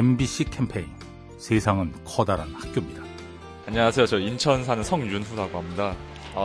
MBC 캠페인 세상은 커다란 학교입니다. 안녕하세요. 저 인천 사는 성윤후라고 합니다.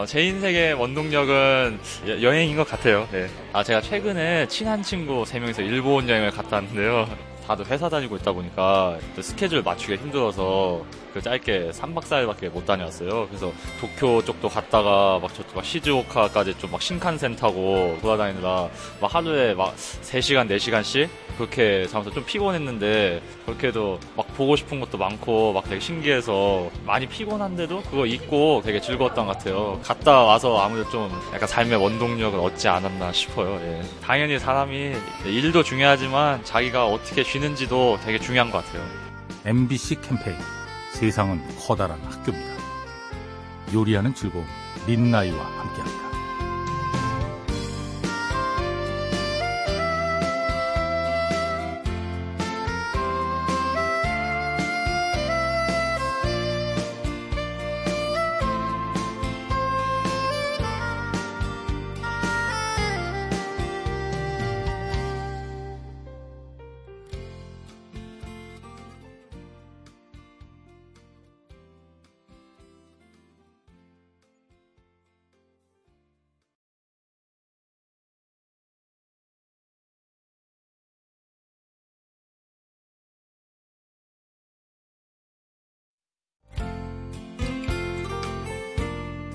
제 인생의 원동력은 여행인 것 같아요. 네. 제가 최근에 친한 친구 3명이서 일본 여행을 갔다 왔는데요. 다들 회사 다니고 있다 보니까 스케줄 맞추기가 힘들어서 짧게 3박 4일밖에 못 다녀왔어요. 그래서 도쿄 쪽도 갔다가 저쪽 시즈오카까지 좀 신칸센 타고 돌아다니느라 하루에 3시간, 4시간씩 그렇게 자면서 좀 피곤했는데, 그렇게도 보고 싶은 것도 많고 되게 신기해서 많이 피곤한데도 그거 잊고 되게 즐거웠던 것 같아요. 갔다 와서 아무래도 좀 약간 삶의 원동력을 얻지 않았나 싶어요. 예. 당연히 사람이 일도 중요하지만 자기가 어떻게 쉬는지도 되게 중요한 것 같아요. MBC 캠페인 세상은 커다란 학교입니다. 요리하는 즐거움 민나이와 함께합니다.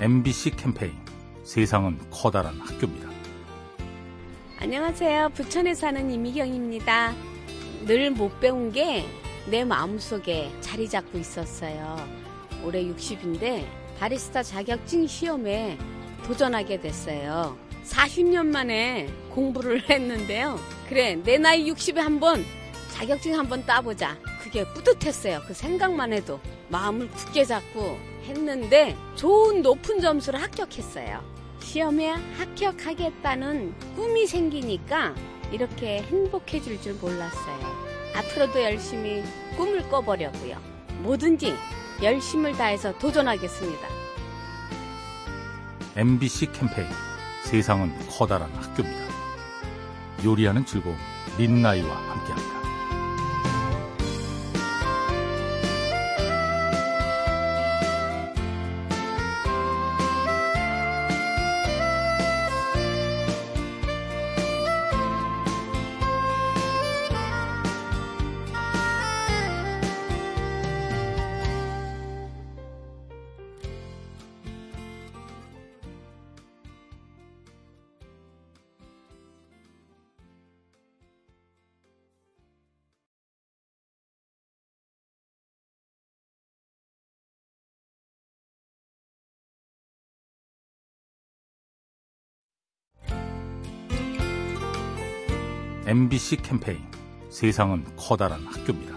MBC 캠페인 세상은 커다란 학교입니다. 안녕하세요. 부천에 사는 이미경입니다. 늘 못 배운 게 내 마음속에 자리 잡고 있었어요. 올해 60인데 바리스타 자격증 시험에 도전하게 됐어요. 40년 만에 공부를 했는데요. 그래, 내 나이 60에 한번 자격증 한번 따보자. 그게 뿌듯했어요. 그 생각만 해도 마음을 굳게 잡고 했는데 좋은 높은 점수를 합격했어요. 시험에 합격하겠다는 꿈이 생기니까 이렇게 행복해질 줄 몰랐어요. 앞으로도 열심히 꿈을 꿔보려고요. 뭐든지 열심을 다해서 도전하겠습니다. MBC 캠페인 세상은 커다란 학교입니다. 요리하는 즐거움 민나이와 함께합니다. MBC 캠페인 세상은 커다란 학교입니다.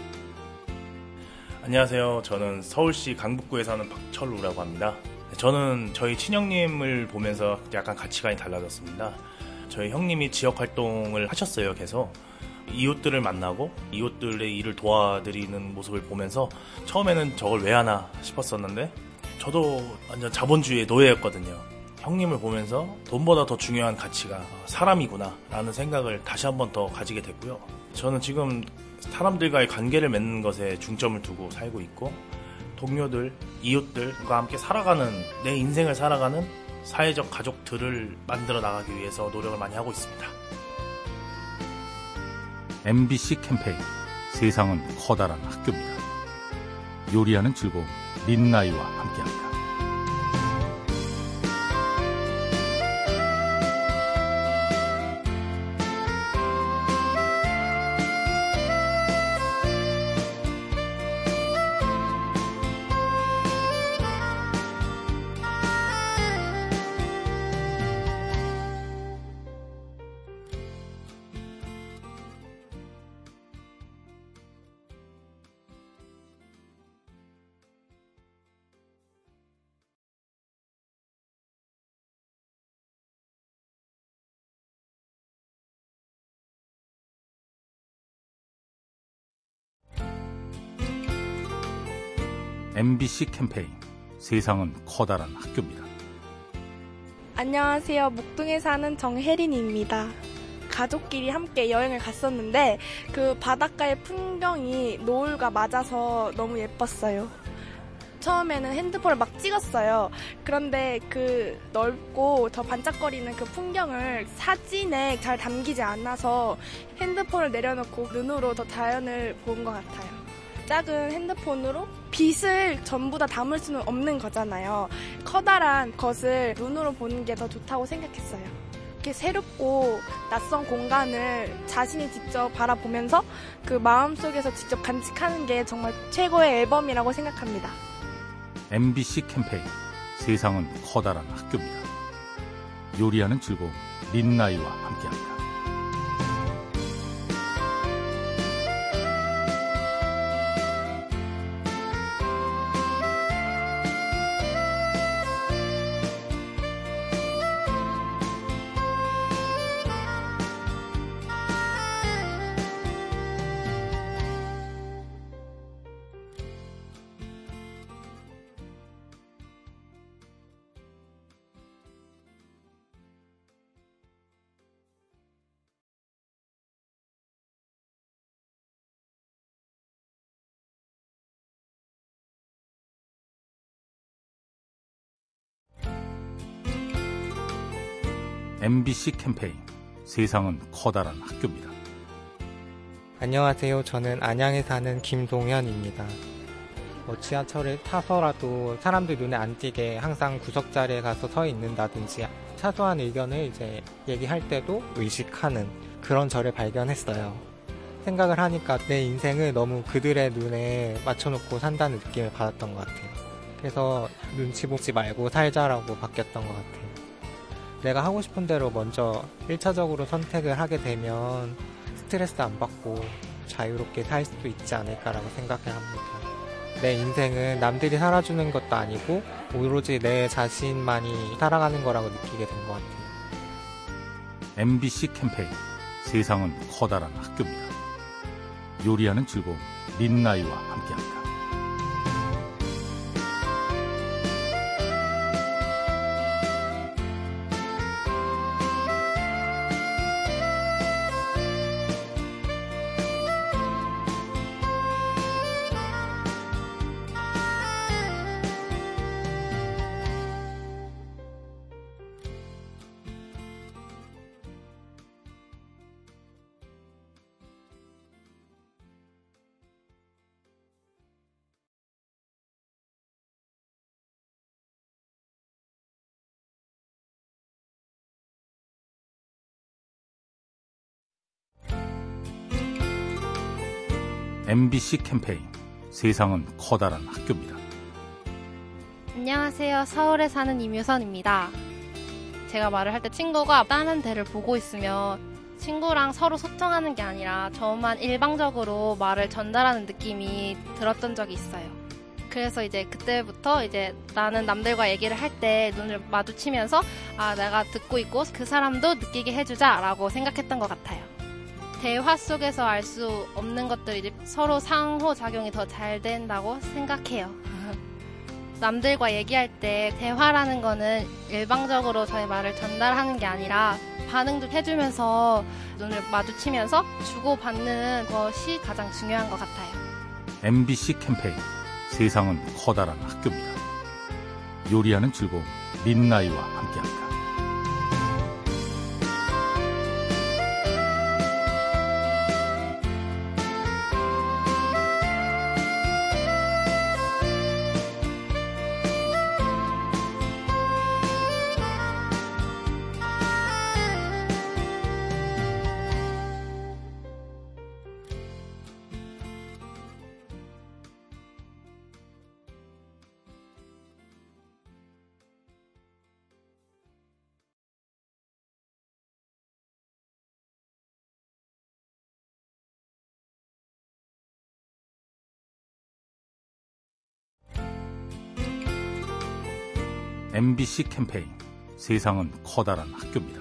안녕하세요. 저는 서울시 강북구에 사는 박철우라고 합니다. 저는 저희 친형님을 보면서 약간 가치관이 달라졌습니다. 저희 형님이 지역활동을 하셨어요. 계속 이웃들을 만나고 이웃들의 일을 도와드리는 모습을 보면서 처음에는 저걸 왜 하나 싶었었는데, 저도 완전 자본주의의 노예였거든요. 형님을 보면서 돈보다 더 중요한 가치가 사람이구나 라는 생각을 다시 한 번 더 가지게 됐고요. 저는 지금 사람들과의 관계를 맺는 것에 중점을 두고 살고 있고, 동료들, 이웃들과 함께 살아가는, 내 인생을 살아가는 사회적 가족들을 만들어 나가기 위해서 노력을 많이 하고 있습니다. MBC 캠페인 세상은 커다란 학교입니다. 요리하는 즐거움 민나이와 함께합니다. MBC 캠페인 세상은 커다란 학교입니다. 안녕하세요. 목동에 사는 정혜린입니다. 가족끼리 함께 여행을 갔었는데 그 바닷가의 풍경이 노을과 맞아서 너무 예뻤어요. 처음에는 핸드폰을 막 찍었어요. 그런데 그 넓고 더 반짝거리는 그 풍경을 사진에 잘 담기지 않아서 핸드폰을 내려놓고 눈으로 더 자연을 본 것 같아요. 작은 핸드폰으로 빛을 전부 다 담을 수는 없는 거잖아요. 커다란 것을 눈으로 보는 게 더 좋다고 생각했어요. 이렇게 새롭고 낯선 공간을 자신이 직접 바라보면서 그 마음속에서 직접 간직하는 게 정말 최고의 앨범이라고 생각합니다. MBC 캠페인 세상은 커다란 학교입니다. 요리하는 즐거움 린나이와 함께합니다. MBC 캠페인 세상은 커다란 학교입니다. 안녕하세요. 저는 안양에 사는 김동현입니다. 지하철을 타서라도 사람들 눈에 안 띄게 항상 구석자리에 가서 서 있는다든지 사소한 의견을 이제 얘기할 때도 의식하는 그런 저를 발견했어요. 생각을 하니까 내 인생을 너무 그들의 눈에 맞춰놓고 산다는 느낌을 받았던 것 같아요. 그래서 눈치 보지 말고 살자라고 바뀌었던 것 같아요. 내가 하고 싶은 대로 먼저 1차적으로 선택을 하게 되면 스트레스 안 받고 자유롭게 살 수도 있지 않을까라고 생각을 합니다. 내 인생은 남들이 살아주는 것도 아니고 오로지 내 자신만이 살아가는 거라고 느끼게 된 것 같아요. MBC 캠페인 세상은 커다란 학교입니다. 요리하는 즐거움 린나이와 함께합니다. MBC 캠페인 세상은 커다란 학교입니다. 안녕하세요. 서울에 사는 임효선입니다. 제가 말을 할 때 친구가 다른 데를 보고 있으면 친구랑 서로 소통하는 게 아니라 저만 일방적으로 말을 전달하는 느낌이 들었던 적이 있어요. 그래서 이제 그때부터 이제 나는 남들과 얘기를 할 때 눈을 마주치면서 아, 내가 듣고 있고 그 사람도 느끼게 해주자라고 생각했던 것 같아요. 대화 속에서 알 수 없는 것들이 서로 상호작용이 더 잘 된다고 생각해요. 남들과 얘기할 때 대화라는 거는 일방적으로 저의 말을 전달하는 게 아니라 반응도 해주면서 눈을 마주치면서 주고받는 것이 가장 중요한 것 같아요. MBC 캠페인 세상은 커다란 학교입니다. 요리하는 즐거움 린나이와 함께합니다. MBC 캠페인 세상은 커다란 학교입니다.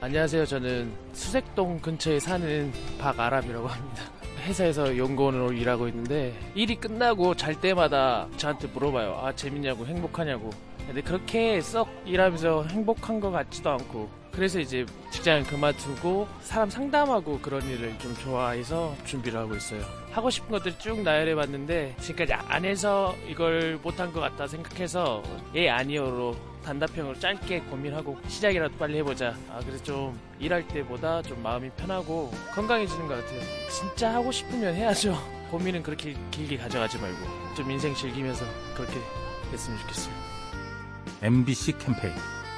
안녕하세요. 저는 수색동 근처에 사는 박아람이라고 합니다. 회사에서 연구원으로 일하고 있는데 일이 끝나고 잘 때마다 저한테 물어봐요. 아, 재밌냐고, 행복하냐고. 근데 그렇게 썩 일하면서 행복한 것 같지도 않고 그래서 이제 직장을 그만두고 사람 상담하고 그런 일을 좀 좋아해서 준비를 하고 있어요. 하고 싶은 것들을 쭉 나열해봤는데 지금까지 안 해서 이걸 못한 것 같다 생각해서 예 아니요로 단답형으로 짧게 고민하고 시작이라도 빨리 해보자. 그래서 좀 일할 때보다 좀 마음이 편하고 건강해지는 것 같아요. 진짜 하고 싶으면 해야죠. 고민은 그렇게 길게 가져가지 말고 좀 인생 즐기면서 그렇게 됐으면 좋겠어요. MBC 캠페인